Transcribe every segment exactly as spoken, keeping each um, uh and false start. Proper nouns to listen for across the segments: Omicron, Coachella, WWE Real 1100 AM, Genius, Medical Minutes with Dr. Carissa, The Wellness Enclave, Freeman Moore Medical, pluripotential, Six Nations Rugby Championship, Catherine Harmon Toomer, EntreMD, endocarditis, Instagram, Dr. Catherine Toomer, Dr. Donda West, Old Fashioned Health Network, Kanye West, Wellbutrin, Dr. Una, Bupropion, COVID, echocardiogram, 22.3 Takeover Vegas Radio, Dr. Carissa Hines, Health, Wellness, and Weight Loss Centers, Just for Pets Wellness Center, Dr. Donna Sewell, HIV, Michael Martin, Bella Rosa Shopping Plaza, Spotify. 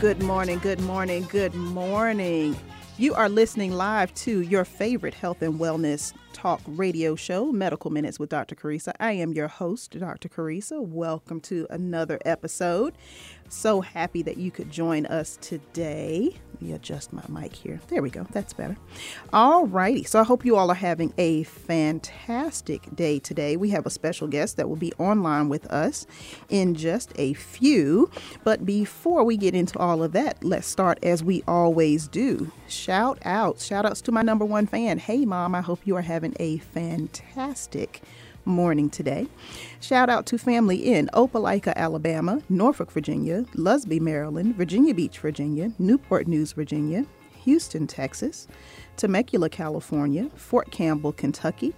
Good morning, good morning, good morning. You are listening live to your favorite health and wellness talk radio show, Medical Minutes with Doctor Carissa. I am your host, Doctor Carissa. Welcome to another episode. So happy that you could join us today. Let me adjust my mic here. There we go. That's better. All righty. So I hope you all are having a fantastic day today. We have a special guest that will be online with us in just a few. But before we get into all of that, let's start as we always do. Shout out. Shout outs to my number one fan. Hey, Mom, I hope you are having a fantastic morning today. Shout out to family in Opelika, Alabama, Norfolk, Virginia, Lusby, Maryland, Virginia Beach, Virginia, Newport News, Virginia, Houston, Texas, Temecula, California, Fort Campbell, Kentucky,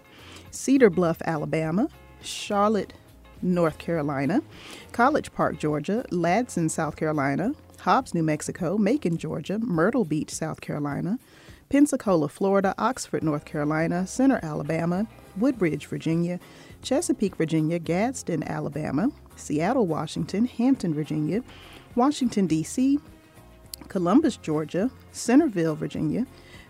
Cedar Bluff, Alabama, Charlotte, North Carolina, College Park, Georgia, Ladson, South Carolina, Hobbs, New Mexico, Macon, Georgia, Myrtle Beach, South Carolina, Pensacola, Florida, Oxford, North Carolina, Center, Alabama, Woodbridge, Virginia, Chesapeake, Virginia, Gadsden, Alabama, Seattle, Washington, Hampton, Virginia, Washington, D C, Columbus, Georgia, Centerville, Virginia,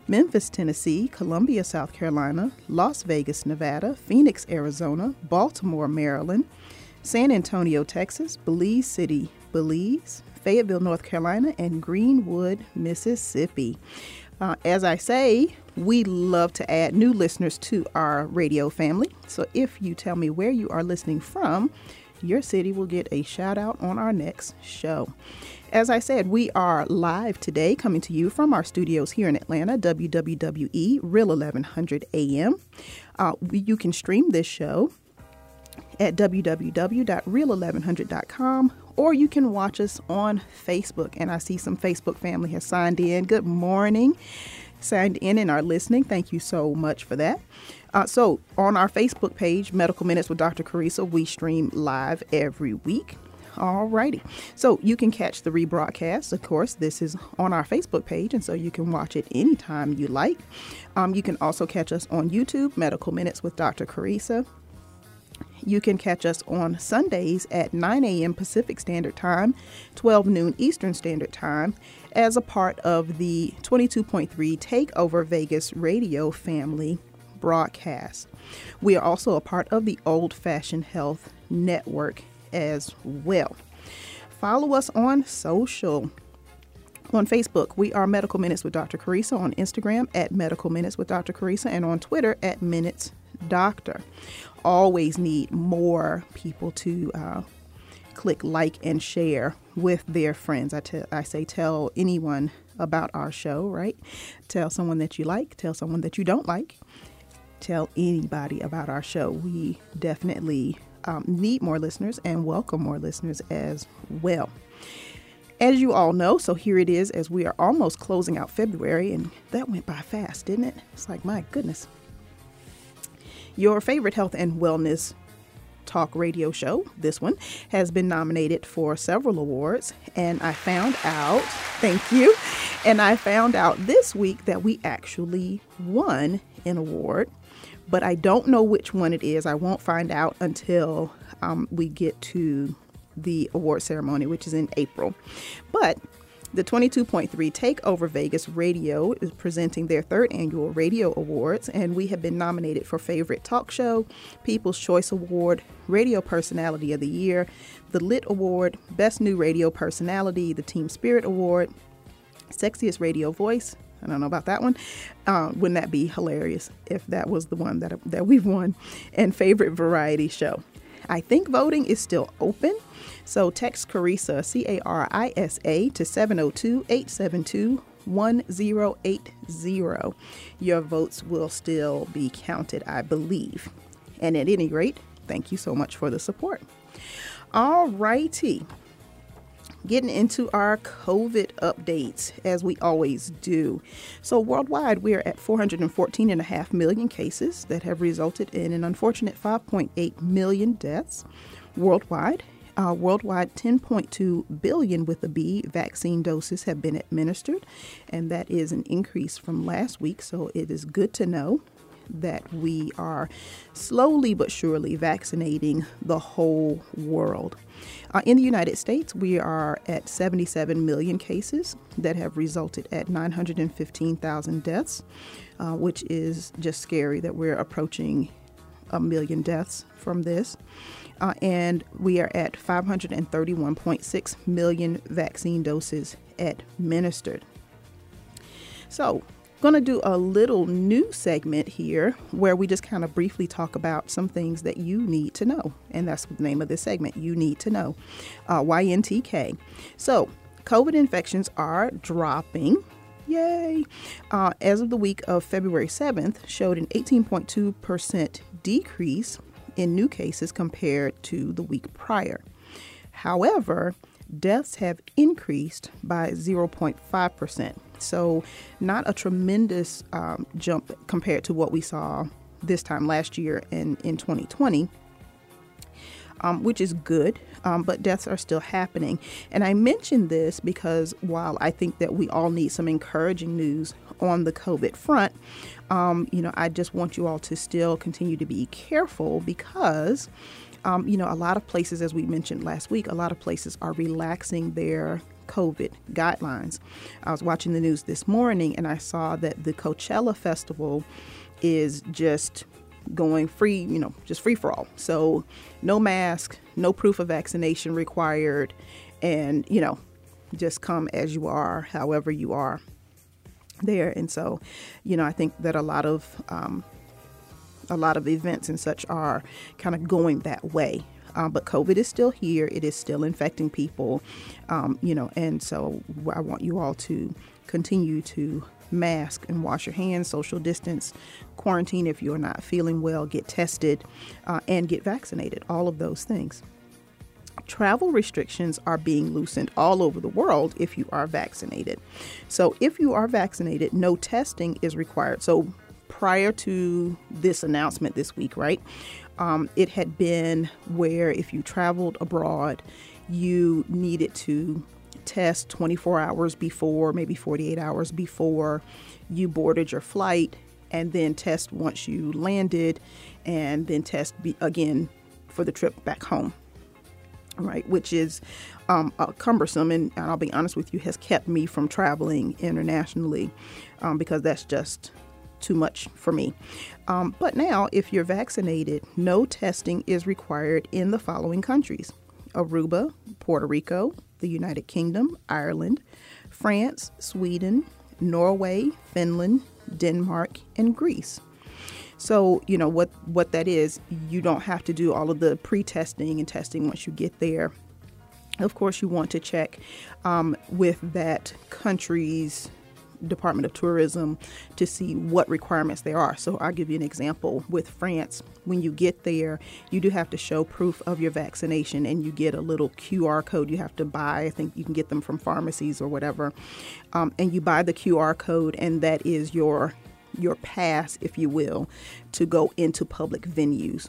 Memphis, Tennessee, Columbia, South Carolina, Las Vegas, Nevada, Phoenix, Arizona, Baltimore, Maryland, San Antonio, Texas, Belize City, Belize, Fayetteville, North Carolina, and Greenwood, Mississippi. Uh, as I say, we love to add new listeners to our radio family. So if you tell me where you are listening from, your city will get a shout out on our next show. As I said, we are live today coming to you from our studios here in Atlanta, W W E Real eleven hundred A M. Uh, you can stream this show at w w w dot real eleven hundred dot com, or you can watch us on Facebook. And I see some Facebook family has signed in. Good morning. Signed in and are listening. Thank you so much for that. Uh, so on our Facebook page, Medical Minutes with Doctor Carissa, we stream live every week. All righty. So you can catch the rebroadcast. Of course, this is on our Facebook page, and so you can watch it anytime you like. Um, you can also catch us on YouTube, Medical Minutes with Doctor Carissa. You can catch us on Sundays at nine a.m. Pacific Standard Time, twelve noon Eastern Standard Time, as a part of the twenty-two point three Takeover Vegas Radio family broadcast. We are also a part of the Old Fashioned Health Network as well. Follow us on social. On Facebook, we are Medical Minutes with Doctor Carissa, on Instagram at Medical Minutes with Doctor Carissa, and on Twitter at Minutes Doctor. Always need more people to uh, click like and share with their friends. I, te- I say tell anyone about our show, right? Tell someone that you like, tell someone that you don't like, tell anybody about our show. We definitely um, need more listeners and welcome more listeners as well. As you all know, so here it is, as we are almost closing out February, and that went by fast, didn't it? It's like, my goodness. Your favorite health and wellness talk radio show, this one, has been nominated for several awards. And I found out, thank you, and I found out this week that we actually won an award but I don't know which one it is. I won't find out until um, we get to the award ceremony, which is in April. But the twenty-two point three Takeover Vegas Radio is presenting their third annual radio awards, and we have been nominated for Favorite Talk Show, People's Choice Award, Radio Personality of the Year, the Lit Award, Best New Radio Personality, the Team Spirit Award, Sexiest Radio Voice. I don't know about that one. Uh, wouldn't that be hilarious if that was the one that, that we've won? And Favorite Variety Show. I think voting is still open. So text Carissa, C A R I S A, to seven oh two, eight seven two, one oh eight oh. Your votes will still be counted, I believe. And at any rate, thank you so much for the support. All righty. Getting into our COVID updates, as we always do. So worldwide, we are at four hundred fourteen point five million cases that have resulted in an unfortunate five point eight million deaths worldwide. Uh, worldwide, ten point two billion with a B vaccine doses have been administered, and that is an increase from last week. So it is good to know that we are slowly but surely vaccinating the whole world. Uh, in the United States, we are at seventy-seven million cases that have resulted at nine hundred fifteen thousand deaths, uh, which is just scary that we're approaching a million deaths from this. Uh, and we are at five hundred thirty-one point six million vaccine doses administered. So going to do a little new segment here where we just kind of briefly talk about some things that you need to know. And that's the name of this segment, You Need to Know, uh, Y N T K. So COVID infections are dropping. Yay. Uh, as of the week of February seventh, showed an eighteen point two percent decrease in new cases compared to the week prior. However, deaths have increased by zero point five percent. So not a tremendous um, jump compared to what we saw this time last year and in twenty twenty, um, which is good, um, but deaths are still happening. And I mention this because while I think that we all need some encouraging news on the COVID front, um, you know, I just want you all to still continue to be careful because, um, you know, a lot of places, as we mentioned last week, a lot of places are relaxing their COVID guidelines. I was watching the news this morning and I saw that the Coachella Festival is just going free, you know, just free for all. So no mask, no proof of vaccination required, and, you know, just come as you are, however you are there. And so, you know, I think that a lot of um, a lot of events and such are kind of going that way. Um, but COVID is still here. It is still infecting people, um, you know, and so I want you all to continue to mask and wash your hands, social distance, quarantine if you're not feeling well, get tested, uh, and get vaccinated, all of those things. Travel restrictions are being loosened all over the world if you are vaccinated. So if you are vaccinated, no testing is required. So prior to this announcement this week, right, um, it had been where if you traveled abroad, you needed to test twenty-four hours before, maybe forty-eight hours before you boarded your flight, and then test once you landed, and then test be- again for the trip back home. Right, which is um, uh, cumbersome, and, and I'll be honest with you, has kept me from traveling internationally um, because that's just too much for me. Um, but now, if you're vaccinated, no testing is required in the following countries: Aruba, Puerto Rico, the United Kingdom, Ireland, France, Sweden, Norway, Finland, Denmark, and Greece. So, you know, what, what that is, you don't have to do all of the pre-testing and testing once you get there. Of course, you want to check um, with that country's Department of Tourism to see what requirements there are. So I'll give you an example with France. When you get there, you do have to show proof of your vaccination, and you get a little Q R code you have to buy. I think you can get them from pharmacies or whatever. Um, and you buy the Q R code, and that is your your pass, if you will, to go into public venues.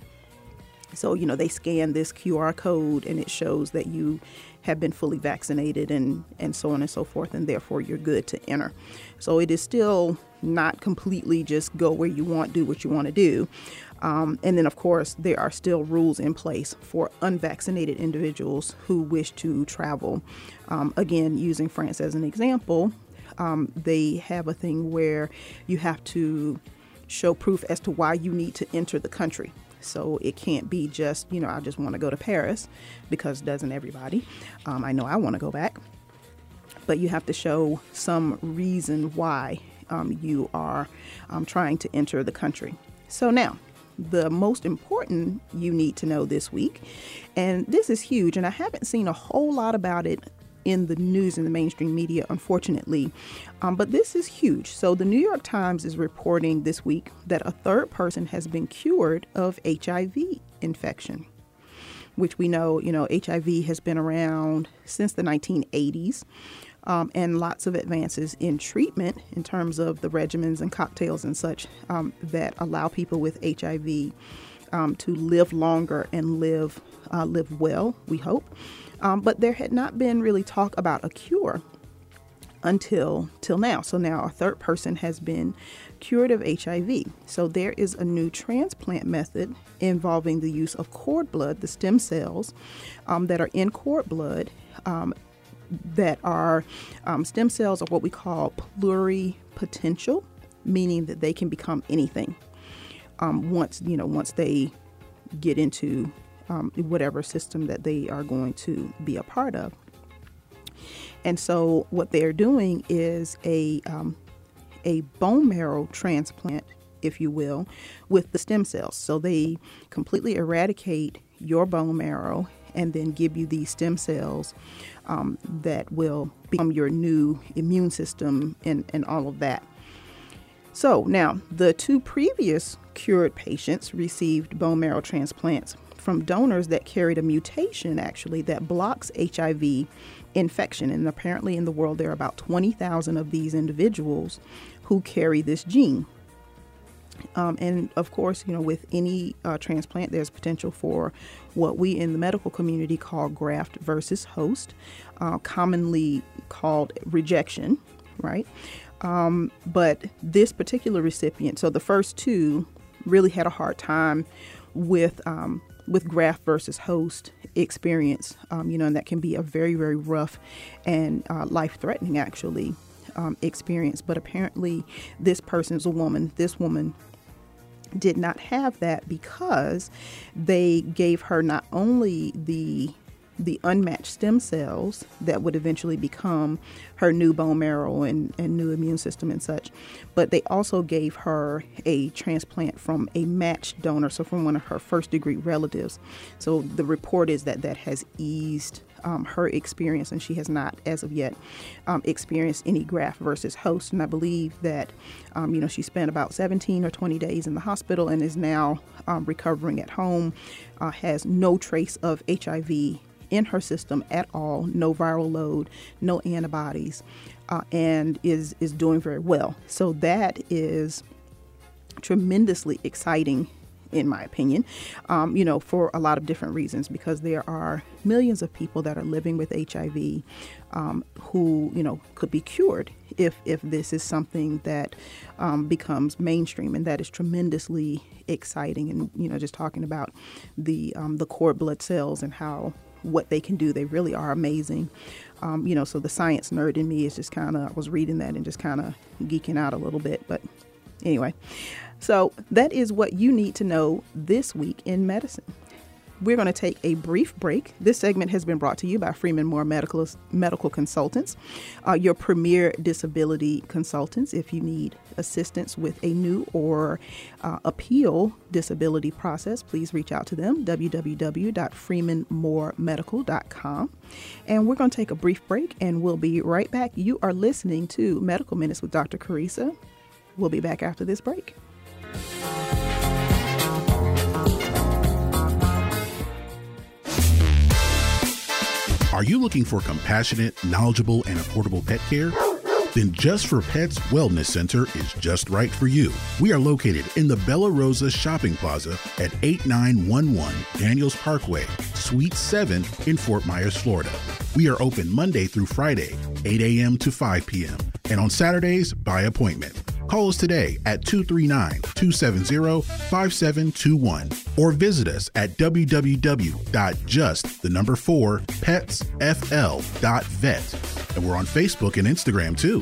So, you know, they scan this Q R code and it shows that you have been fully vaccinated and, and so on and so forth, and therefore you're good to enter. So it is still not completely just go where you want, do what you want to do. Um, and then, of course, there are still rules in place for unvaccinated individuals who wish to travel. Um, again, using France as an example, um, they have a thing where you have to show proof as to why you need to enter the country. So it can't be just, you know, I just want to go to Paris, because doesn't everybody? Um, I know I want to go back. But you have to show some reason why um, you are um, trying to enter the country. So now, the most important you need to know this week, and this is huge, and I haven't seen a whole lot about it in the news, in the mainstream media, unfortunately, um, but this is huge. So the New York Times is reporting this week that a third person has been cured of H I V infection, which we know, you know, H I V has been around since the nineteen eighties. Um, and lots of advances in treatment in terms of the regimens and cocktails and such um, that allow people with H I V um, to live longer and live uh, live well, we hope. Um, but there had not been really talk about a cure until till now. So now a third person has been cured of H I V. So there is a new transplant method involving the use of cord blood, the stem cells um, that are in cord blood, um, that are um, stem cells are what we call pluripotential, meaning that they can become anything um, once, you know, once they get into um, whatever system that they are going to be a part of. And so what they're doing is a, um, a bone marrow transplant, if you will, with the stem cells. So they completely eradicate your bone marrow and then give you these stem cells um, that will become your new immune system and, and all of that. So now the two previous cured patients received bone marrow transplants from donors that carried a mutation, actually, that blocks H I V infection. And apparently in the world, there are about twenty thousand of these individuals who carry this gene. Um, and of course, you know, with any uh, transplant, there's potential for what we in the medical community call graft versus host, uh, commonly called rejection, right? Um, but this particular recipient, so the first two really had a hard time with um, with graft versus host experience, um, you know, and that can be a very, very rough and uh, life-threatening, actually, Um, experience. But apparently this person's a woman. This woman did not have that because they gave her not only the the unmatched stem cells that would eventually become her new bone marrow and, and new immune system and such, but they also gave her a transplant from a matched donor, so from one of her first degree relatives. So the report is that that has eased Um, her experience, and she has not, as of yet, um, experienced any graft versus host. And I believe that, um, you know, she spent about seventeen or twenty days in the hospital and is now um, recovering at home, uh, has no trace of H I V in her system at all, no viral load, no antibodies, uh, and is, is doing very well. So that is tremendously exciting, in my opinion, um, you know, for a lot of different reasons, because there are millions of people that are living with H I V um, who, you know, could be cured if if this is something that um, becomes mainstream. And that is tremendously exciting. And, you know, just talking about the um, the cord blood cells and how what they can do, they really are amazing. Um, you know, so the science nerd in me is just kind of, I was reading that and just kind of geeking out a little bit. But anyway, so that is what you need to know this week in medicine. We're going to take a brief break. This segment has been brought to you by Freeman Moore Medical, Medical Consultants, uh, your premier disability consultants. If you need assistance with a new or uh, appeal disability process, please reach out to them, w w w dot freeman moore medical dot com. And we're going to take a brief break and we'll be right back. You are listening to Medical Minutes with Doctor Carissa. We'll be back after this break. Are you looking for compassionate, knowledgeable, and affordable pet care? then Just for Pets Wellness Center is just right for you. We are located in the Bella Rosa Shopping Plaza at eighty-nine eleven Daniels Parkway, Suite seven in Fort Myers, Florida. We are open Monday through Friday, eight a.m. to five p.m., and on Saturdays by appointment. Call us today at two three nine, two seven zero, five seven two one or visit us at w w w dot just the number four pets f l dot vet. And we're on Facebook and Instagram too.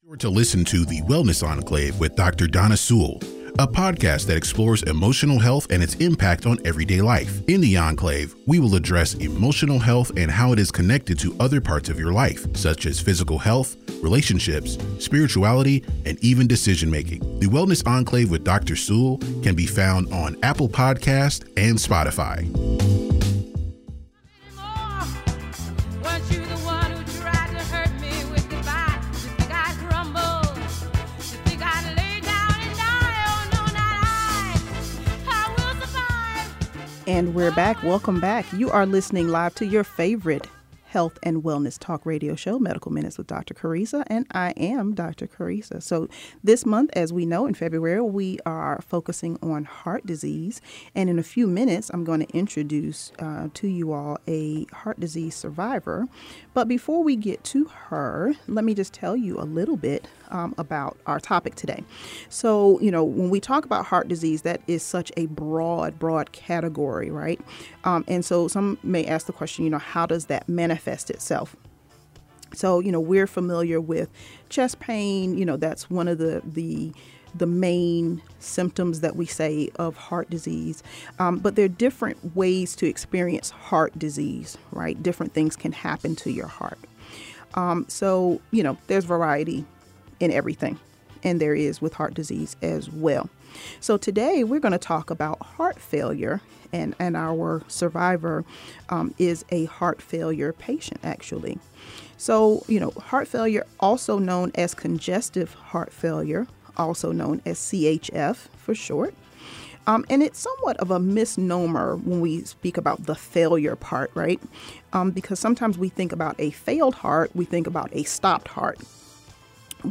Be sure to listen to The Wellness Enclave with Doctor Donna Sewell, a podcast that explores emotional health and its impact on everyday life. In the Enclave, we will address emotional health and how it is connected to other parts of your life, such as physical health, relationships, spirituality, and even decision-making. The Wellness Enclave with Doctor Sewell can be found on Apple Podcasts and Spotify. And we're back. Welcome back. You are listening live to your favorite health and wellness talk radio show, Medical Minutes with Doctor Carissa, and I am Doctor Carissa. So this month, as we know, in February, we are focusing on heart disease. And in a few minutes, I'm going to introduce uh, to you all a heart disease survivor. But before we get to her, let me just tell you a little bit Um, about our topic today. So, you know, when we talk about heart disease, that is such a broad, broad category, right? Um, and so some may ask the question, you know, how does that manifest itself? So, you know, we're familiar with chest pain. You know, that's one of the, the, the main symptoms that we say of heart disease. Um, but there are different ways to experience heart disease, right? Different things can happen to your heart. Um, so, you know, there's variety in everything, and there is with heart disease as well. So today we're going to talk about heart failure, and, and our survivor um, is a heart failure patient, actually. So, you know, heart failure, also known as congestive heart failure, also known as C H F for short. Um, and it's somewhat of a misnomer when we speak about the failure part, right? Um, because sometimes we think about a failed heart, we think about a stopped heart,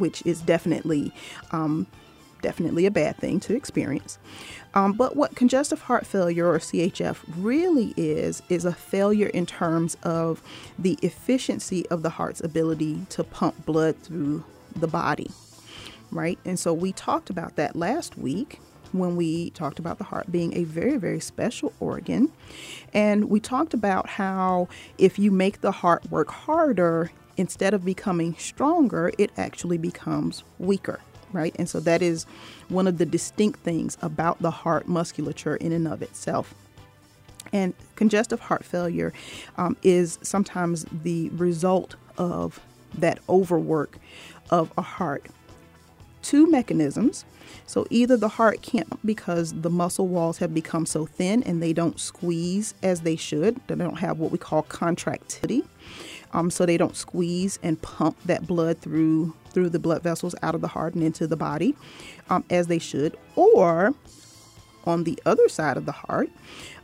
which is definitely, um, definitely a bad thing to experience. Um, but what congestive heart failure, or C H F, really is, is a failure in terms of the efficiency of the heart's ability to pump blood through the body, right? And so we talked about that last week when we talked about the heart being a very, very special organ. And we talked about how if you make the heart work harder, instead of becoming stronger, it actually becomes weaker, right? And so that is one of the distinct things about the heart musculature in and of itself. And congestive heart failure um, is sometimes the result of that overwork of a heart. Two mechanisms. So either the heart can't, because the muscle walls have become so thin and they don't squeeze as they should. They don't have what we call contractility. Um, so they don't squeeze and pump that blood through through the blood vessels out of the heart and into the body um, as they should. Or on the other side of the heart,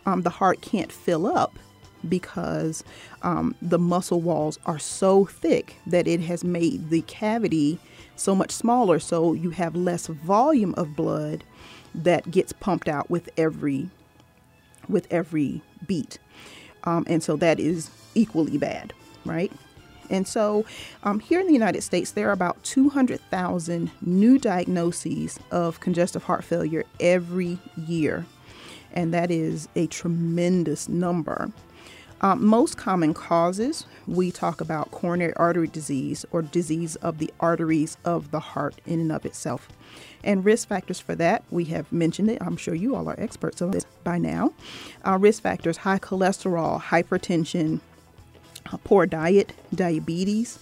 um, the heart can't fill up because um, the muscle walls are so thick that it has made the cavity so much smaller. So you have less volume of blood that gets pumped out with every with every beat. Um, and so that is equally bad. Right. And so um, here in the United States, there are about two hundred thousand new diagnoses of congestive heart failure every year. And that is a tremendous number. Um, most common causes, we talk about coronary artery disease, or disease of the arteries of the heart in and of itself. And risk factors for that, we have mentioned it. I'm sure you all are experts on this by now. Uh, risk factors: high cholesterol, hypertension, a poor diet, diabetes,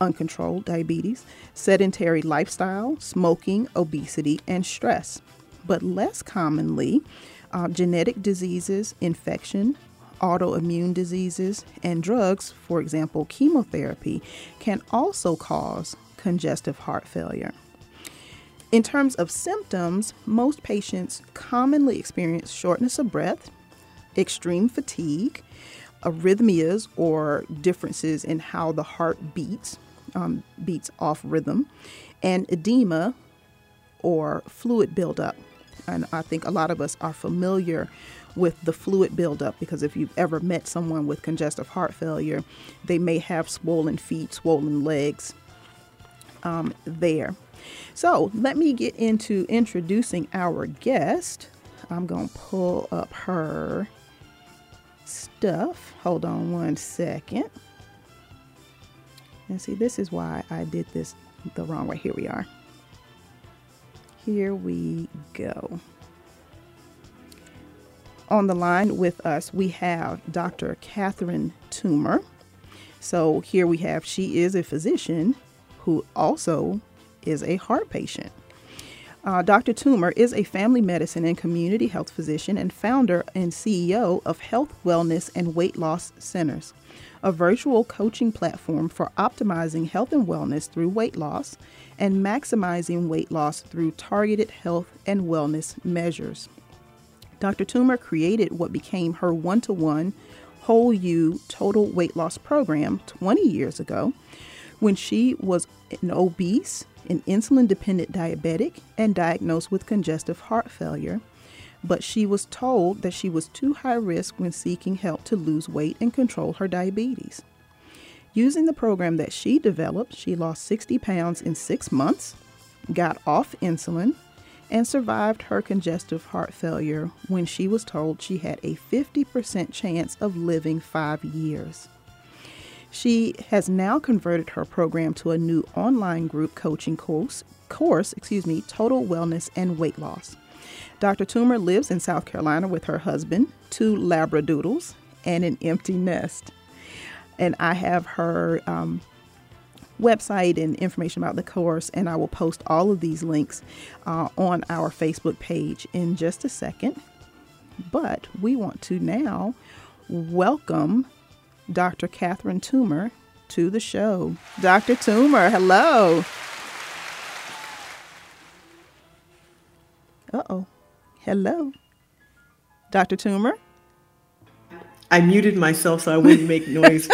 uncontrolled diabetes, sedentary lifestyle, smoking, obesity, and stress. But less commonly, uh, genetic diseases, infection, autoimmune diseases, and drugs, for example, chemotherapy, can also cause congestive heart failure. In terms of symptoms, most patients commonly experience shortness of breath, extreme fatigue, arrhythmias or differences in how the heart beats, um, beats off rhythm, and edema or fluid buildup. And I think a lot of us are familiar with the fluid buildup because if you've ever met someone with congestive heart failure, they may have swollen feet, swollen legs um, there. So let me get into introducing our guest. I'm going to pull up her stuff. Hold on one second. And see, this is why I did this the wrong way. Here we are. Here we go. On the line with us, we have Doctor Catherine Toomer. So here we have, she is a physician who also is a heart patient. Uh, Doctor Toomer is a family medicine and community health physician and founder and C E O of Health, Wellness, and Weight Loss Centers, a virtual coaching platform for optimizing health and wellness through weight loss and maximizing weight loss through targeted health and wellness measures. Doctor Toomer created what became her one-to-one Whole You Total Weight Loss program twenty years ago when she was an obese, an insulin-dependent diabetic, and diagnosed with congestive heart failure. But she was told that she was too high risk when seeking help to lose weight and control her diabetes. Using the program that she developed, she lost sixty pounds in six months, got off insulin, and survived her congestive heart failure when she was told she had a fifty percent chance of living five years. She has now converted her program to a new online group coaching course, course, excuse me, Total Wellness and Weight Loss. Doctor Toomer lives in South Carolina with her husband, two Labradoodles, and an empty nest. And I have her um, website and information about the course, and I will post all of these links uh, on our Facebook page in just a second. But we want to now welcome Doctor Catherine Toomer to the show. Doctor Toomer, hello. Uh-oh. Hello. Doctor Toomer? I muted myself so I wouldn't make noise.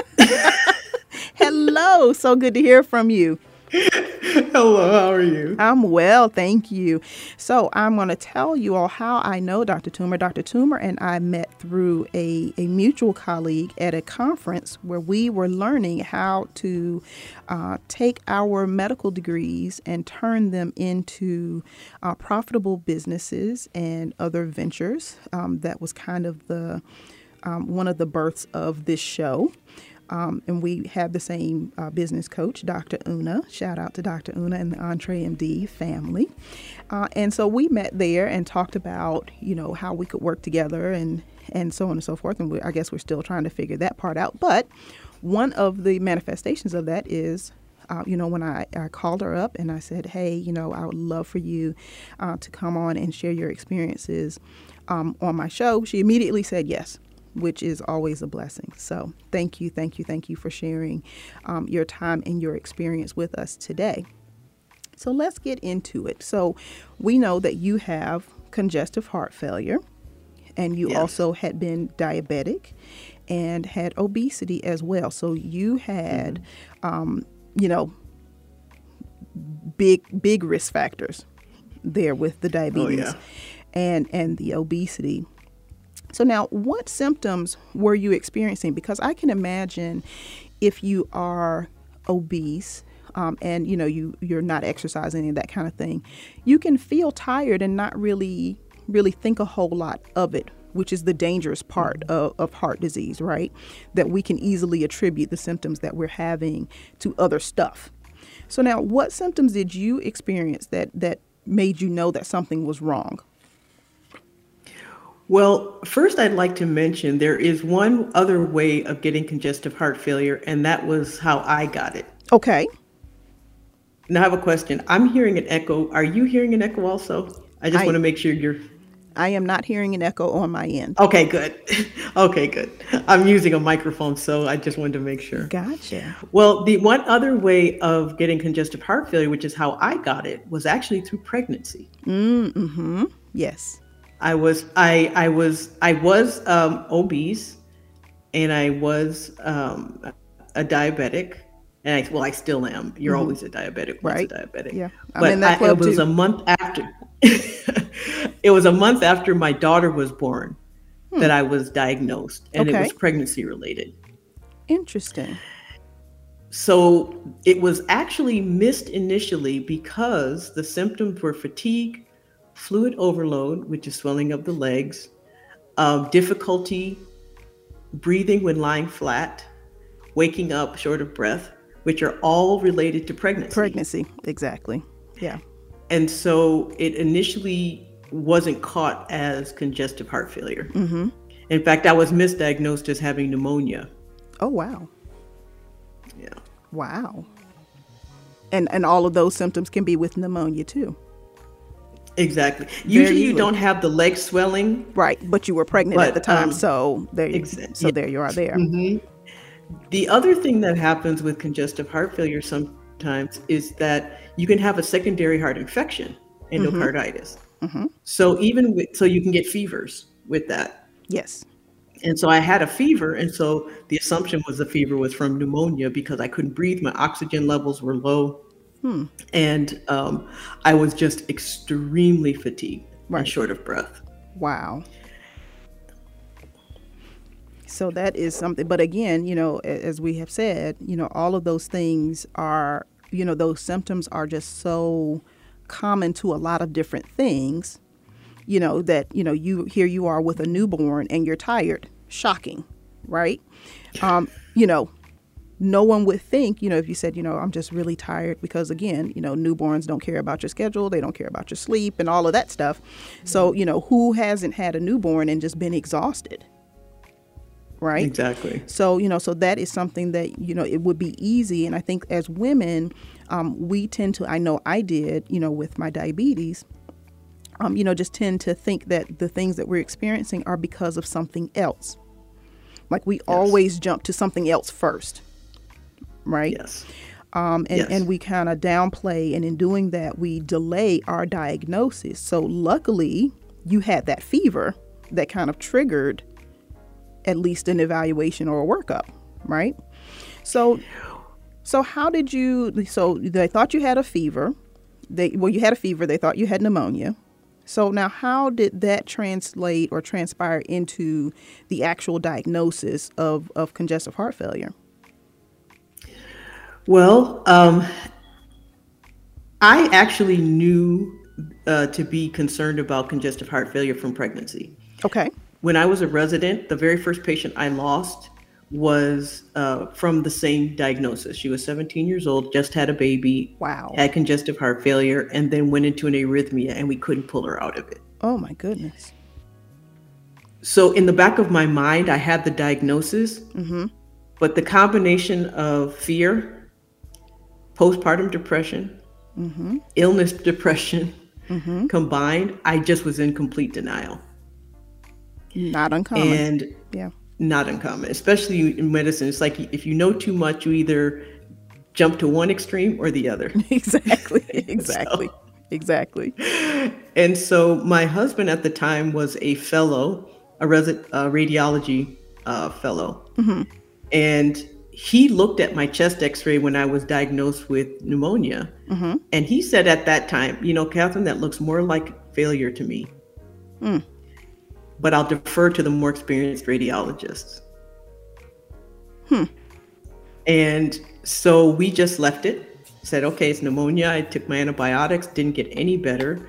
Hello. So good to hear from you. Hello. How are you? I'm well. Thank you. So I'm going to tell you all how I know Doctor Toomer. Doctor Toomer and I met through a, a mutual colleague at a conference where we were learning how to uh, take our medical degrees and turn them into uh, profitable businesses and other ventures. Um, that was kind of the um, one of the births of this show. Um, and we have the same uh, business coach, Doctor Una. Shout out to Doctor Una and the EntreMD family. Uh, and so we met there and talked about, you know, how we could work together and, and so on and so forth. And we, I guess we're still trying to figure that part out. But one of the manifestations of that is, uh, you know, when I, I called her up and I said, hey, you know, I would love for you uh, to come on and share your experiences um, on my show. She immediately said yes, which is always a blessing. So thank you, thank you, thank you for sharing um, your time and your experience with us today. So let's get into it. So we know that you have congestive heart failure, and you yes. also had been diabetic and had obesity as well. So you had, mm-hmm. um, you know, big, big risk factors there with the diabetes oh, yeah. and, and the obesity. So now, what symptoms were you experiencing? Because I can imagine if you are obese um, and, you know, you, you're not exercising and that kind of thing, you can feel tired and not really, really think a whole lot of it, which is the dangerous part of, of heart disease, right? That we can easily attribute the symptoms that we're having to other stuff. So now, what symptoms did you experience that, that made you know that something was wrong? Well, first, I'd like to mention there is one other way of getting congestive heart failure, and that was how I got it. Okay. Now I have a question. I'm hearing an echo. Are you hearing an echo also? I just I, want to make sure you're... I am not hearing an echo on my end. Okay, good. Okay, good. I'm using a microphone, so I just wanted to make sure. Gotcha. Well, the one other way of getting congestive heart failure, which is how I got it, was actually through pregnancy. Mm-hmm. Yes. I was I I was I was um, obese, and I was um, a diabetic, and I, well, I still am. You're mm-hmm. always a diabetic, right? A diabetic. Yeah, I'm but in that club I, it was too. a month after. It was a month after my daughter was born hmm. that I was diagnosed, and okay. it was pregnancy related. Interesting. So it was actually missed initially because the symptoms were fatigue, fluid overload, which is swelling of the legs, um, difficulty breathing when lying flat, waking up short of breath, which are all related to pregnancy. Pregnancy, exactly. Yeah. And so it initially wasn't caught as congestive heart failure. Mm-hmm. In fact, I was misdiagnosed as having pneumonia. Oh, wow. Yeah. Wow. And and all of those symptoms can be with pneumonia too. Exactly. Usually you don't have the leg swelling. Right. But you were pregnant but, at the time. Um, so there you, exa- so yeah. there you are there. Mm-hmm. The other thing that happens with congestive heart failure sometimes is that you can have a secondary heart infection, endocarditis. Mm-hmm. So even with, so you can get fevers with that. Yes. And so I had a fever, and so the assumption was the fever was from pneumonia because I couldn't breathe. My oxygen levels were low, hmm. and um, I was just extremely fatigued right. and short of breath. Wow. So that is something. But again, you know, as we have said, you know, all of those things are, you know, those symptoms are just so common to a lot of different things. You know, that, you know, you here you are with a newborn and you're tired. Shocking, right? Um, you know, no one would think, you know, if you said, you know, I'm just really tired, because, again, you know, newborns don't care about your schedule. They don't care about your sleep and all of that stuff. So, you know, who hasn't had a newborn and just been exhausted? Right? Exactly. So, you know, so that is something that, you know, it would be easy. And I think as women, um, we tend to, I know I did, you know, with my diabetes. Um, you know, just tend to think that the things that we're experiencing are because of something else. Like we yes. always jump to something else first, right? Yes. Um, and, yes. and we kind of downplay, and in doing that, we delay our diagnosis. So luckily, you had that fever that kind of triggered at least an evaluation or a workup, right? So, so how did you, so they thought you had a fever. They, well, you had a fever. They thought you had pneumonia. So now how did that translate or transpire into the actual diagnosis of, of congestive heart failure? Well, um, I actually knew uh, to be concerned about congestive heart failure from pregnancy. Okay. When I was a resident, the very first patient I lost was uh, from the same diagnosis. She was seventeen years old, just had a baby, wow. had congestive heart failure, and then went into an arrhythmia, and we couldn't pull her out of it. Oh my goodness. So in the back of my mind, I had the diagnosis, mm-hmm. but the combination of fear, postpartum depression, mm-hmm. illness depression mm-hmm. combined, I just was in complete denial. Not uncommon. And yeah. Not uncommon, especially in medicine. It's like if you know too much, you either jump to one extreme or the other. Exactly, exactly, so, exactly. And so my husband at the time was a fellow, a resident uh, radiology uh, fellow. Mm-hmm. And he looked at my chest x-ray when I was diagnosed with pneumonia. Mm-hmm. And he said at that time, you know, Catherine, that looks more like failure to me. Mm. But I'll defer to the more experienced radiologists. Hmm. And so we just left it, said, okay, it's pneumonia. I took my antibiotics, didn't get any better.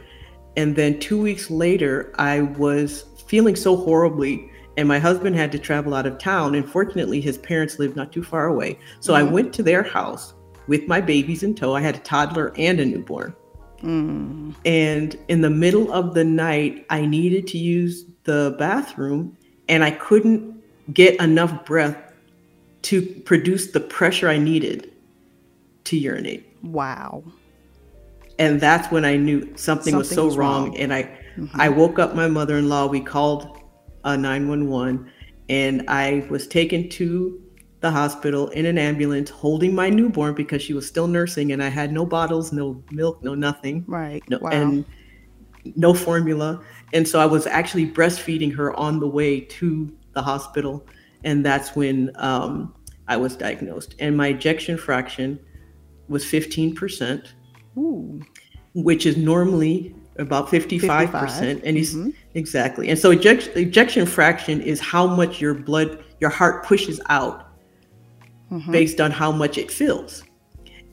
And then two weeks later, I was feeling so horribly, and my husband had to travel out of town. And fortunately, his parents lived not too far away. So mm-hmm. I went to their house with my babies in tow. I had a toddler and a newborn. Mm. And in the middle of the night, I needed to use the bathroom, and I couldn't get enough breath to produce the pressure I needed to urinate. Wow. And that's when I knew something, something was so wrong. wrong. And I, mm-hmm. I woke up my mother-in-law, we called uh, nine one one, and I was taken to the hospital in an ambulance holding my newborn because she was still nursing, and I had no bottles, no milk, no nothing. Right. No, wow. And no formula. And so I was actually breastfeeding her on the way to the hospital. And that's when um, I was diagnosed. And my ejection fraction was fifteen percent, Ooh. Which is normally about fifty-five percent. fifty-five. And he's, mm-hmm. exactly. And so ejection, ejection fraction is how much your blood, your heart pushes out mm-hmm. based on how much it fills.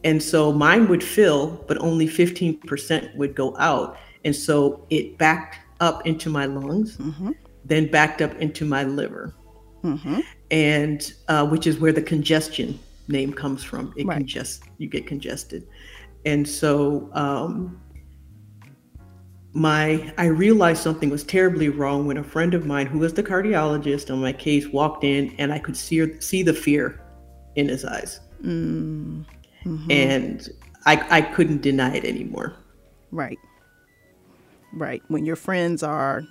And so mine would fill, but only fifteen percent would go out. And so it backed up into my lungs, mm-hmm. then backed up into my liver. Mm-hmm. And uh, which is where the congestion name comes from. It right. congests, you get congested. And so um, my, I realized something was terribly wrong when a friend of mine who was the cardiologist on my case walked in, and I could see her, see the fear in his eyes. Mm-hmm. And I, I couldn't deny it anymore. Right. Right. When your friends are,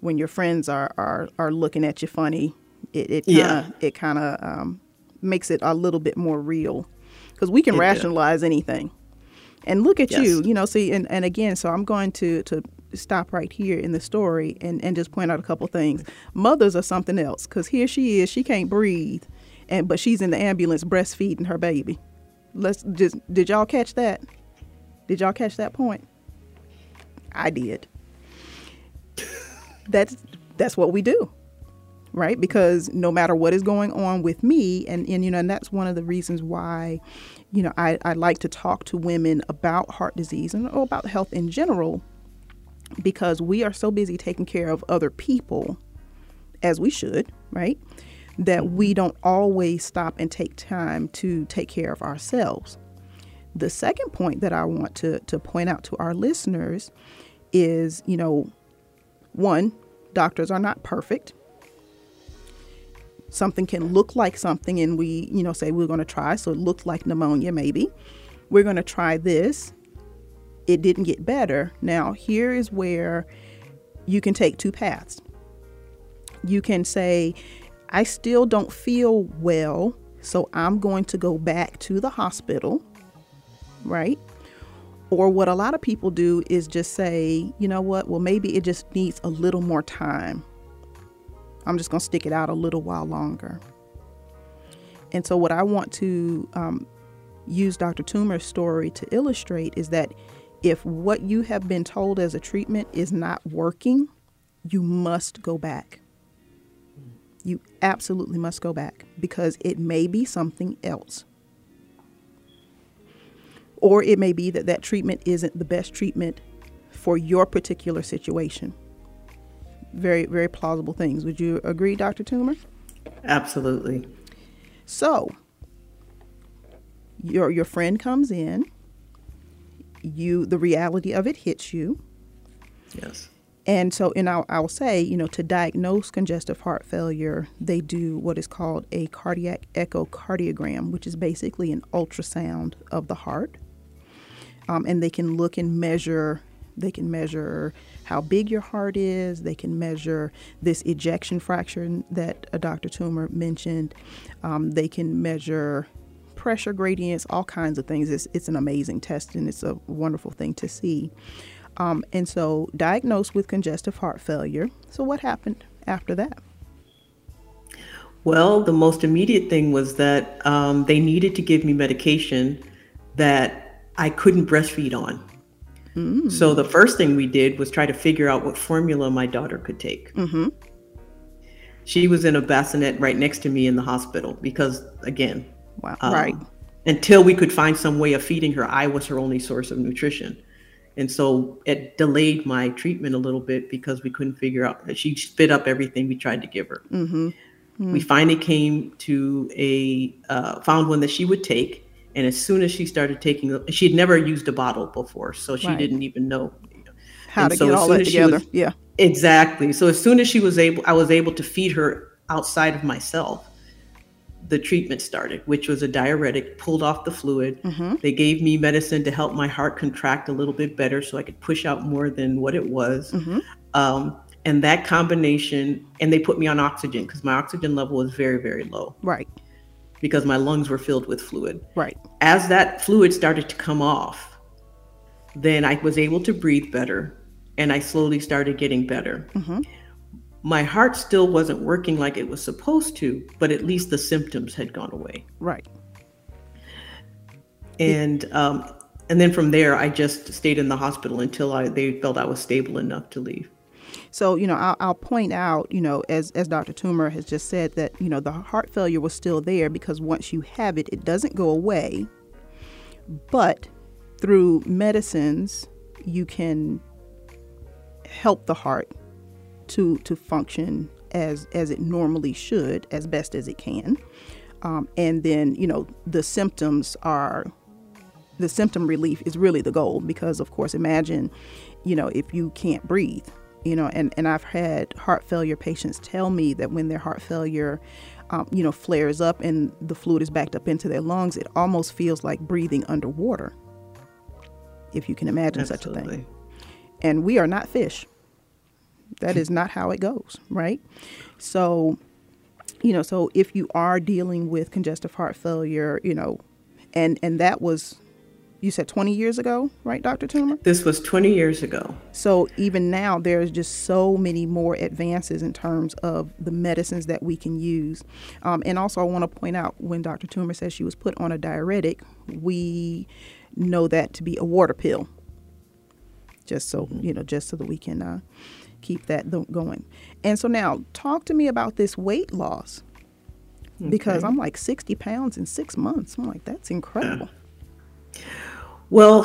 when your friends are, are, are looking at you funny, it it kind of yeah. it kind of um, makes it a little bit more real, because we can it rationalize did. anything. And look at yes. you, you know, see, and, and again, so I'm going to, to stop right here in the story and, and just point out a couple things. Mothers are something else, because here she is, she can't breathe, and but she's in the ambulance breastfeeding her baby. Let's just, did y'all catch that? Did y'all catch that point? I did. That's that's what we do. Right. Because no matter what is going on with me, and, and, you know, and that's one of the reasons why, you know, I, I like to talk to women about heart disease and or about health in general, because we are so busy taking care of other people, as we should. Right. That we don't always stop and take time to take care of ourselves. The second point that I want to, to point out to our listeners is, you know, one, doctors are not perfect. Something can look like something, and we, you know, say we're going to try. So it looked like pneumonia, maybe. We're going to try this. It didn't get better. Now, here is where you can take two paths. You can say, I still don't feel well, so I'm going to go back to the hospital, right? Or what a lot of people do is just say, you know what, well, maybe it just needs a little more time. I'm just going to stick it out a little while longer. And so what I want to um, use Doctor Toomer's story to illustrate is that if what you have been told as a treatment is not working, you must go back. You absolutely must go back, because it may be something else. Or it may be that that treatment isn't the best treatment for your particular situation. Very, very plausible things. Would you agree, Doctor Toomer? Absolutely. So your your friend comes in, you the reality of it hits you. Yes. And so, and I, I will say, you know, to diagnose congestive heart failure, they do what is called a cardiac echocardiogram, which is basically an ultrasound of the heart. Um, and they can look and measure They can measure how big your heart is. They can measure this ejection fraction that uh, Doctor Toomer mentioned. Um, they can measure pressure gradients, all kinds of things. It's, it's an amazing test, and it's a wonderful thing to see. Um, and so diagnosed with congestive heart failure. So what happened after that? Well, the most immediate thing was that um, they needed to give me medication that I couldn't breastfeed on. Mm. So the first thing we did was try to figure out what formula my daughter could take. Mm-hmm. She was in a bassinet right next to me in the hospital because, again, wow. um, right. until we could find some way of feeding her, I was her only source of nutrition. And so it delayed my treatment a little bit because we couldn't figure out. She spit up everything we tried to give her. Mm-hmm. Mm-hmm. We finally came to a, uh, found one that she would take. And as soon as she started taking, she had never used a bottle before, so she right. didn't even know how and to so get all that together. Was, yeah, exactly. So as soon as she was able, I was able to feed her outside of myself. The treatment started, which was a diuretic, pulled off the fluid. Mm-hmm. They gave me medicine to help my heart contract a little bit better, so I could push out more than what it was. Mm-hmm. Um, and that combination, and they put me on oxygen because my oxygen level was very, very low. Right. Because my lungs were filled with fluid. Right. As that fluid started to come off, then I was able to breathe better, and I slowly started getting better. Mm-hmm. my heart still wasn't working like it was supposed to, but at least the symptoms had gone away. Right. And um, and then from there, I just stayed in the hospital until I they felt I was stable enough to leave. So, you know, I'll, I'll point out, you know, as, as Doctor Toomer has just said that, you know, the heart failure was still there because once you have it, it doesn't go away. But through medicines, you can help the heart to to function as as it normally should, as best as it can. Um, and then, you know, the symptoms are the symptom relief is really the goal, because, of course, imagine, you know, if you can't breathe, you know, and, and I've had heart failure patients tell me that when their heart failure, um, you know, flares up and the fluid is backed up into their lungs, it almost feels like breathing underwater, if you can imagine. Absolutely. Such a thing. And we are not fish. That is not how it goes. Right. So, you know, so if you are dealing with congestive heart failure, you know, and and that was, you said twenty years ago, right, Doctor Toomer? This was twenty years ago. So even now there's just so many more advances in terms of the medicines that we can use. Um, and also I want to point out when Doctor Toomer says she was put on a diuretic, we know that to be a water pill. Just so, you know, just so that we can uh, keep that going. And so now talk to me about this weight loss, okay, because I'm like sixty pounds in six months. I'm like, that's incredible. Yeah. Well,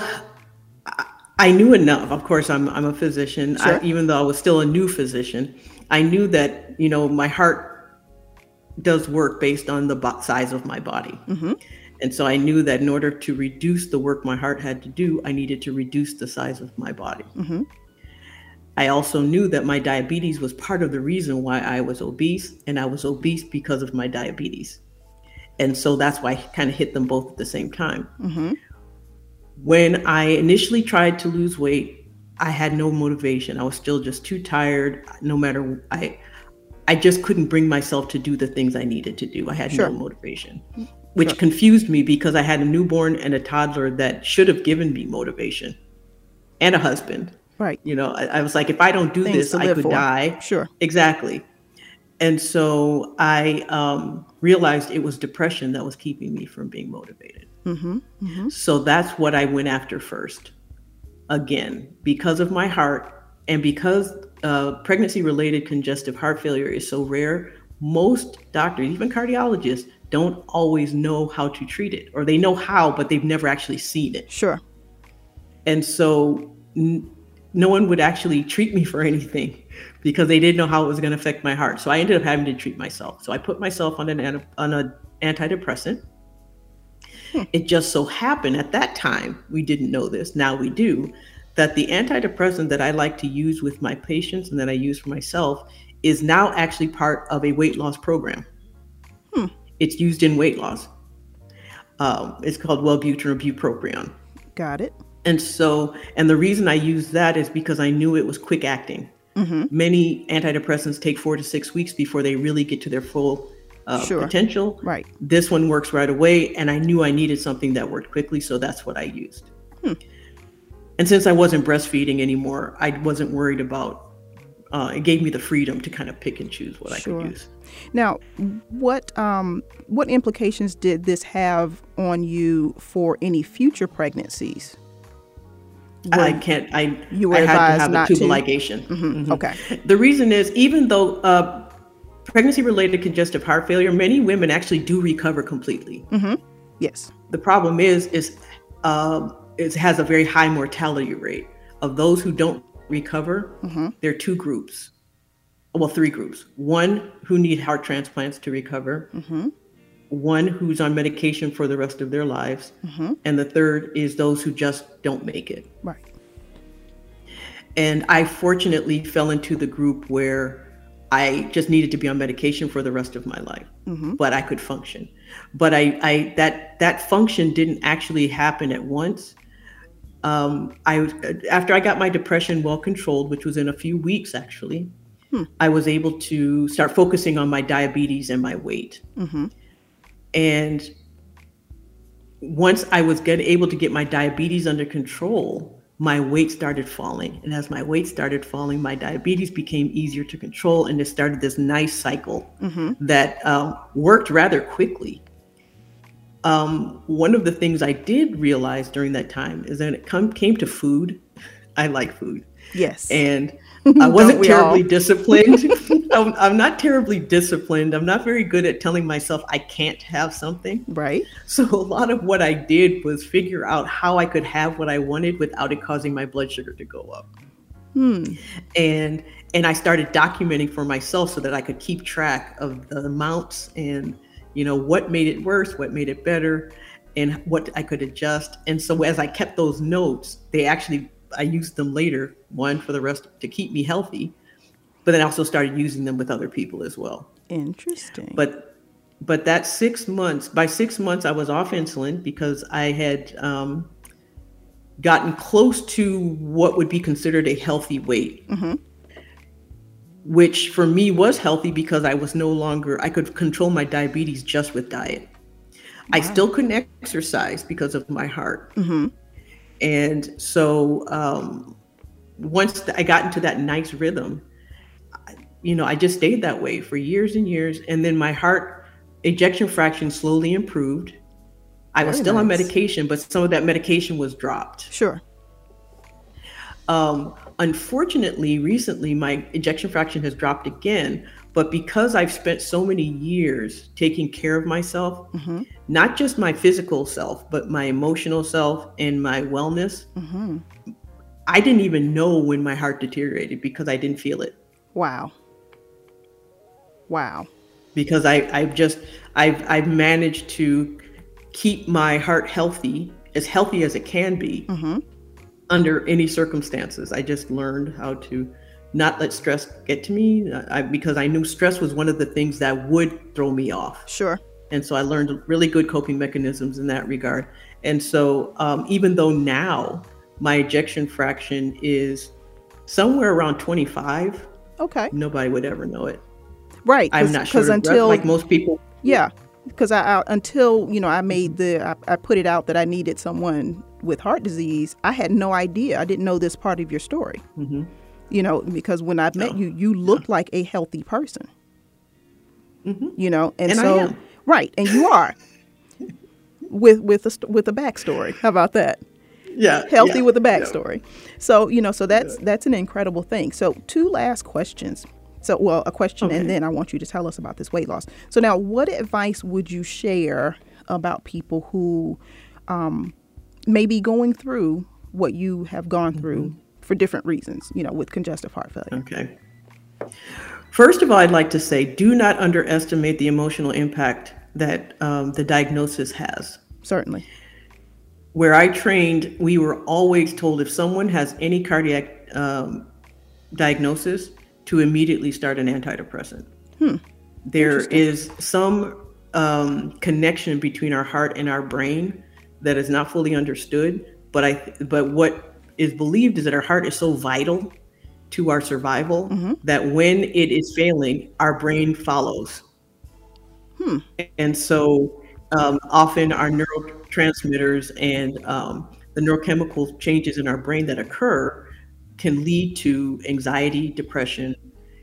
I, I knew enough. Of course, I'm, I'm a physician. Sure. I, even though I was still a new physician, I knew that, you know, my heart does work based on the bo- size of my body. Mm-hmm. And so I knew that in order to reduce the work my heart had to do, I needed to reduce the size of my body. Mm-hmm. I also knew that my diabetes was part of the reason why I was obese, and I was obese because of my diabetes. And so that's why I kind of hit them both at the same time. Mm-hmm. When I initially tried to lose weight, I had no motivation. I was still just too tired. No matter, I, I just couldn't bring myself to do the things I needed to do. I had sure. no motivation. Which confused me because I had a newborn and a toddler that should have given me motivation, and a husband. Right. You know, I, I was like, if I don't do Things this, I could for. die. Sure. Exactly. And so I um, realized it was depression that was keeping me from being motivated. Mm-hmm. Mm-hmm. So that's what I went after first. Again, because of my heart and because uh, pregnancy-related congestive heart failure is so rare, most doctors, even cardiologists, don't always know how to treat it, or they know how, but they've never actually seen it. Sure. And so n- no one would actually treat me for anything because they didn't know how it was going to affect my heart. So I ended up having to treat myself. So I put myself on an anti- on an antidepressant. Hmm. It just so happened at that time, we didn't know this, now we do, that the antidepressant that I like to use with my patients and that I use for myself is now actually part of a weight loss program. Hmm. It's used in weight loss. Um, it's called Wellbutrin or Bupropion. Got it. And so, and the reason I use that is because I knew it was quick acting. Mm-hmm. Many antidepressants take four to six weeks before they really get to their full uh, sure. potential. Right. This one works right away. And I knew I needed something that worked quickly. So that's what I used. Hmm. And since I wasn't breastfeeding anymore, I wasn't worried about Uh, it gave me the freedom to kind of pick and choose what sure. I could use. Now, what um, what implications did this have on you for any future pregnancies? When I can't. I you were I had to have a tubal to? ligation. Mm-hmm. Mm-hmm. Okay. The reason is, even though uh, pregnancy-related congestive heart failure, many women actually do recover completely. Mm-hmm. Yes. The problem is, is uh, it has a very high mortality rate of those who don't recover. Mm-hmm. There are two groups, well, three groups. One who need heart transplants to recover, mm-hmm. one who's on medication for the rest of their lives, mm-hmm. and the third is those who just don't make it. Right. And I fortunately fell into the group where I just needed to be on medication for the rest of my life, mm-hmm. but I could function. But I, I that that function didn't actually happen at once. Um, I, after I got my depression well controlled, which was in a few weeks, actually, hmm. I was able to start focusing on my diabetes and my weight. Mm-hmm. And once I was get, able to get my diabetes under control, my weight started falling. And as my weight started falling, my diabetes became easier to control. And it started this nice cycle mm-hmm. that um, worked rather quickly. Um, one of the things I did realize during that time is that it come, came to food. I like food. Yes. And I wasn't terribly disciplined. I'm, I'm not terribly disciplined. I'm not very good at telling myself I can't have something. Right. So a lot of what I did was figure out how I could have what I wanted without it causing my blood sugar to go up. Hmm. And, and I started documenting for myself so that I could keep track of the amounts and, you know, what made it worse, what made it better, and what I could adjust. And so as I kept those notes, they actually, I used them later, one for the rest to keep me healthy, but then I also started using them with other people as well. Interesting. But, but that six months, by six months I was off insulin because I had um, gotten close to what would be considered a healthy weight, mm-hmm. which for me was healthy because I was no longer, I could control my diabetes just with diet. Wow. I still couldn't exercise because of my heart. Mm-hmm. And so um, once I got into that nice rhythm, you know, I just stayed that way for years and years. And then my heart ejection fraction slowly improved. I was Very still nice. on medication, but some of that medication was dropped. Sure. Um, unfortunately, recently, my ejection fraction has dropped again. But because I've spent so many years taking care of myself, mm-hmm. not just my physical self, but my emotional self and my wellness, mm-hmm. I didn't even know when my heart deteriorated because I didn't feel it. Wow. Wow. Because I, I've just, I've, I've managed to keep my heart healthy, as healthy as it can be, mm-hmm. under any circumstances. I just learned how to not let stress get to me, I, because I knew stress was one of the things that would throw me off. Sure. And so I learned really good coping mechanisms in that regard. And so um, even though now my ejection fraction is somewhere around twenty-five, okay, nobody would ever know it. Right. I'm not sure. Because until like most people. Yeah. Because I, I until, you know, I made the I, I put it out that I needed someone with heart disease. I had no idea. I didn't know this part of your story. Mm-hmm. You know, because when I met oh. you, you looked oh. like a healthy person, mm-hmm. you know, and, and so, right. And you are with with a, with a backstory. How about that? Yeah. Healthy yeah, with a backstory. Yeah. So, you know, so that's yeah. that's an incredible thing. So two last questions. So, well, a question. Okay. And then I want you to tell us about this weight loss. So now what advice would you share about people who um, may be going through what you have gone mm-hmm. through? For different reasons, you know, with congestive heart failure. Okay. First of all, I'd like to say, do not underestimate the emotional impact that um, the diagnosis has. Certainly. Where I trained, we were always told if someone has any cardiac um, diagnosis to immediately start an antidepressant. Hmm. There is some um, connection between our heart and our brain that is not fully understood, but I, but what is believed is that our heart is so vital to our survival mm-hmm. that when it is failing, our brain follows. Hmm. And so um, often our neurotransmitters and um, the neurochemical changes in our brain that occur can lead to anxiety, depression,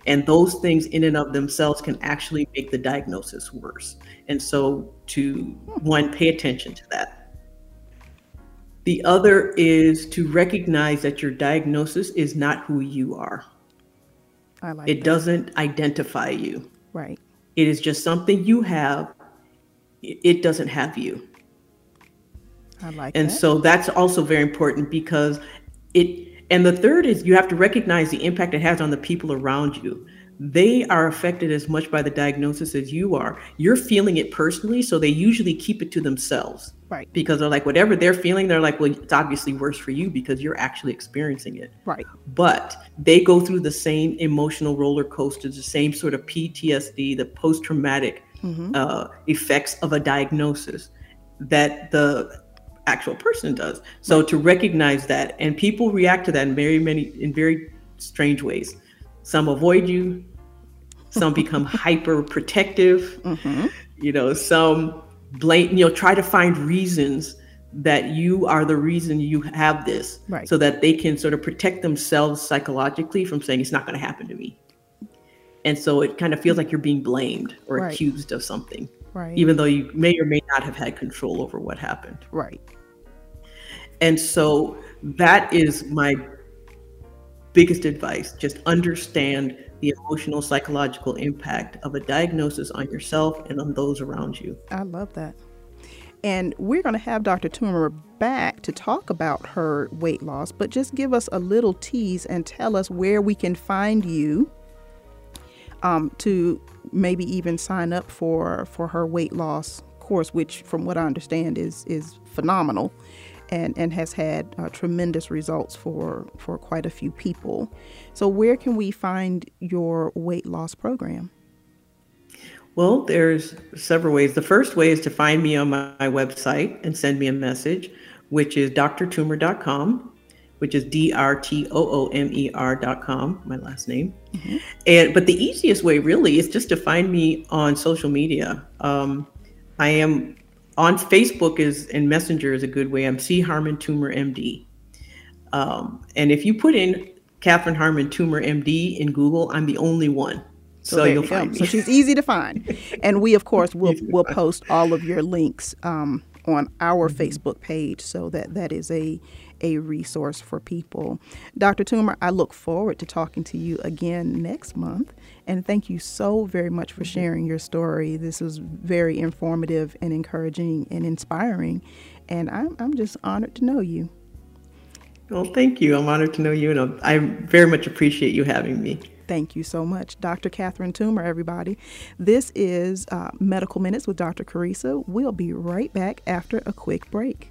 and those things in and of themselves can actually make the diagnosis worse. And so to one, pay attention to that. The other is to recognize that your diagnosis is not who you are. I like it that. Doesn't identify you. Right. It is just something you have. It doesn't have you. I like and that. And so that's also very important because it, and the third is you have to recognize the impact it has on the people around you. They are affected as much by the diagnosis as you are. You're feeling it personally, so they usually keep it to themselves. Right. Because they're like, whatever they're feeling, they're like, well, it's obviously worse for you because you're actually experiencing it. Right. But they go through the same emotional roller coasters, the same sort of P T S D, the post-traumatic mm-hmm. uh, effects of a diagnosis that the actual person does. So right. to recognize that, and people react to that in very many, in very strange ways. Some avoid you, some become hyper protective, mm-hmm. you know, some blame, you know, try to find reasons that you are the reason you have this, right, so that they can sort of protect themselves psychologically from saying it's not going to happen to me. And so it kind of feels like you're being blamed or right. accused of something, right, even though you may or may not have had control over what happened. Right. And so that is my biggest advice. Just understand the emotional, psychological impact of a diagnosis on yourself and on those around you. I love that. And we're going to have Doctor Toomer back to talk about her weight loss, but just give us a little tease and tell us where we can find you um, to maybe even sign up for, for her weight loss course, which from what I understand is, is phenomenal and, and has had uh, tremendous results for, for quite a few people. So where can we find your weight loss program? Well, there's several ways. The first way is to find me on my, my website and send me a message, which is D R Toomer dot com, which is D R T O O M E R dot com, my last name. Mm-hmm. And but the easiest way really is just to find me on social media. Um, I am on Facebook is and Messenger is a good way. I'm C Harmon Toomer M D. Um, and if you put in Catherine Harmon Toomer M D in Google, I'm the only one. So, so you'll you find me. So she's easy to find. And we, of course, will will post all of your links um, on our mm-hmm. Facebook page so that that is a, a resource for people. Doctor Toomer, I look forward to talking to you again next month. And thank you so very much for mm-hmm. sharing your story. This was very informative and encouraging and inspiring. And I'm, I'm just honored to know you. Well, thank you. I'm honored to know you. And I very much appreciate you having me. Thank you so much. Doctor Catherine Toomer, everybody. This is uh, Medical Minutes with Doctor Carissa. We'll be right back after a quick break.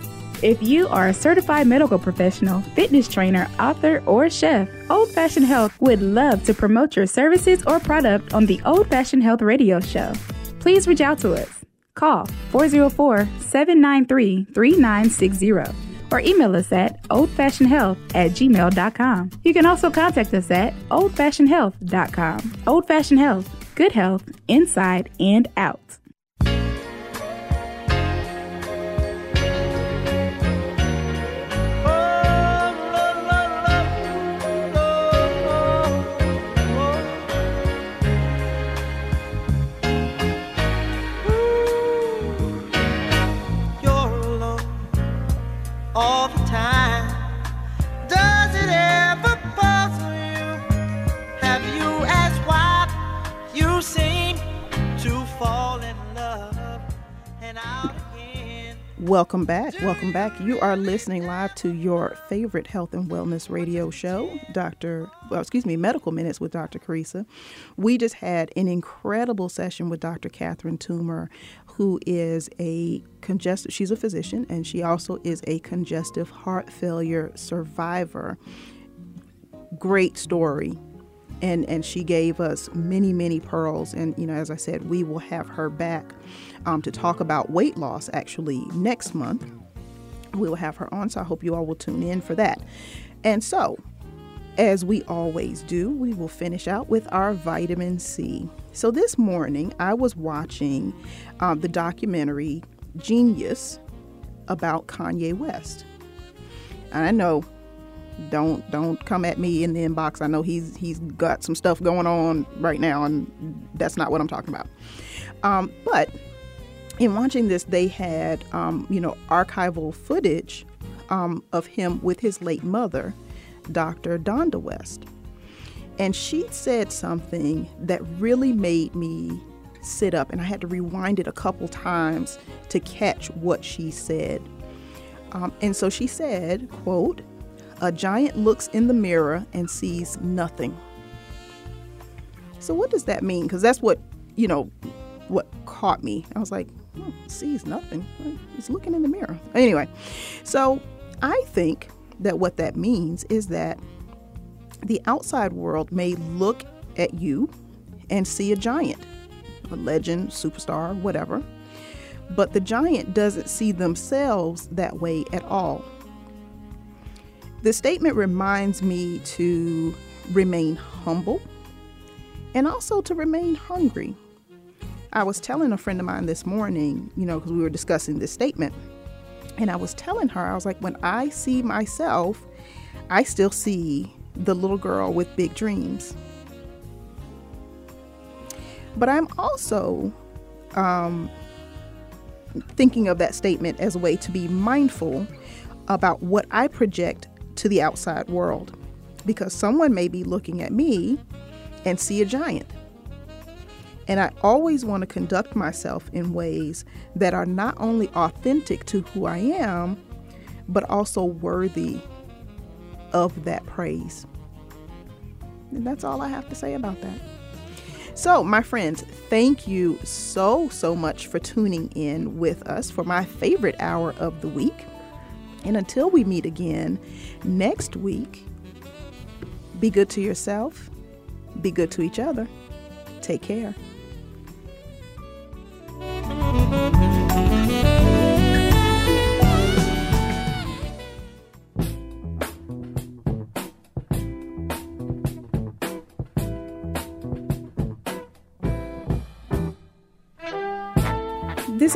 If you are a certified medical professional, fitness trainer, author, or chef, Old Fashioned Health would love to promote your services or product on the Old Fashioned Health radio show. Please reach out to us. Call four oh four, seven nine three, three nine six zero or email us at old fashioned health at gmail dot com. You can also contact us at old fashioned health dot com. Old Fashioned Health, good health inside and out. All the time. Does it ever puzzle you? Have you asked why you seem to fall in love and out again? Welcome back. Welcome back. You are listening live to your favorite health and wellness radio show, Doctor Well, excuse me, Medical Minutes with Doctor Carissa. We just had an incredible session with Doctor Catherine Toomer, who is a congestive, she's a physician, and she also is a congestive heart failure survivor. Great story. And and she gave us many, many pearls. And, you know, as I said, we will have her back um, to talk about weight loss actually next month. We will have her on, so I hope you all will tune in for that. And so, as we always do, we will finish out with our vitamin C. So this morning I was watching um, the documentary Genius about Kanye West. And I know, don't don't come at me in the inbox. I know he's he's got some stuff going on right now, and that's not what I'm talking about. Um, but in watching this, they had um, you know archival footage um, of him with his late mother, Doctor Donda West. And she said something that really made me sit up, and I had to rewind it a couple times to catch what she said. Um, and so she said, quote, A giant looks in the mirror and sees nothing. So what does that mean? Because that's what, you know, what caught me. I was like, oh, sees nothing. He's looking in the mirror. Anyway, so I think that what that means is that the outside world may look at you and see a giant, a legend, superstar, whatever. But the giant doesn't see themselves that way at all. The statement reminds me to remain humble and also to remain hungry. I was telling a friend of mine this morning, you know, because we were discussing this statement, and I was telling her, I was like, when I see myself, I still see the little girl with big dreams. But I'm also um, thinking of that statement as a way to be mindful about what I project to the outside world, because someone may be looking at me and see a giant. And I always want to conduct myself in ways that are not only authentic to who I am, but also worthy of that praise. And that's all I have to say about that. So, my friends, thank you so, so much for tuning in with us for my favorite hour of the week. And until we meet again next week, be good to yourself, be good to each other, take care. This